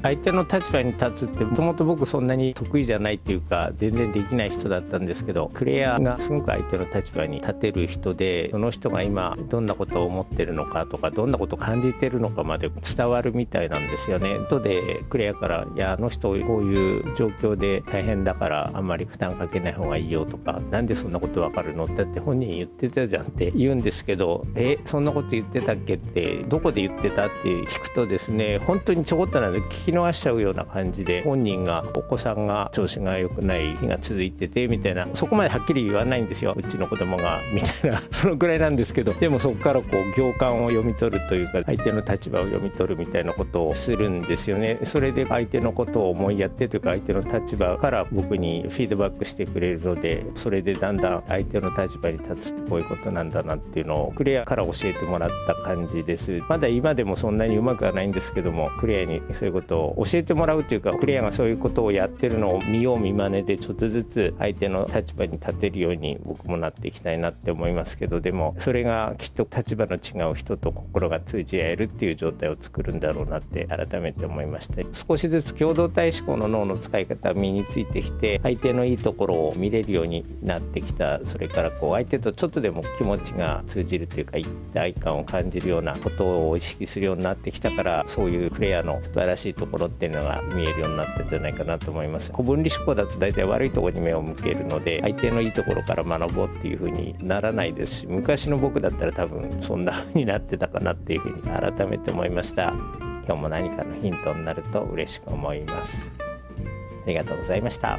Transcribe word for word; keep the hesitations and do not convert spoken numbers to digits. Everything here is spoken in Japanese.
相手の立場に立つってもともと僕そんなに得意じゃないっていうか全然できない人だったんですけど、クレアがすごく相手の立場に立てる人で、その人が今どんなことを思ってるのかとかどんなことを感じてるのかまで伝わるみたいなんですよね。後でクレアからいやあの人こういう状況で大変だからあんまり負担かけない方がいいよとか、なんでそんなことわかるのだって本人言ってたじゃんって言うんですけど、えそんなこと言ってたっけってどこで言ってたって聞くとですね、本当にちょこっとなんで聞き見逃しちゃうような感じで、本人がお子さんが調子が良くない日が続いててみたいな、そこまではっきり言わないんですよ、うちの子供がみたいなそのくらいなんですけど、でもそこからこう行間を読み取るというか相手の立場を読み取るみたいなことをするんですよね。それで相手のことを思いやってというか相手の立場から僕にフィードバックしてくれるので、それでだんだん相手の立場に立つってこういうことなんだなっていうのをクレアから教えてもらった感じです。まだ今でもそんなにうまくはないんですけども、クレアにそういうことを教えてもらうというか、クレアがそういうことをやってるのを見よう見まねでちょっとずつ相手の立場に立てるように僕もなっていきたいなって思いますけど、でもそれがきっと立場の違う人と心が通じ合えるっていう状態を作るんだろうなって改めて思いまして、少しずつ共同体思考の脳の使い方身についてきて、相手のいいところを見れるようになってきた、それからこう相手とちょっとでも気持ちが通じるというか一体感を感じるようなことを意識するようになってきたから、そういうクレアの素晴らしいところところっていうのが見えるようになったんじゃないかなと思います。個分離思考だと大体悪いところに目を向けるので、相手のいいところから学ぼうっていう風にならないですし、昔の僕だったら多分そんな風になってたかなっていう風に改めて思いました。今日も何かのヒントになると嬉しく思います。ありがとうございました。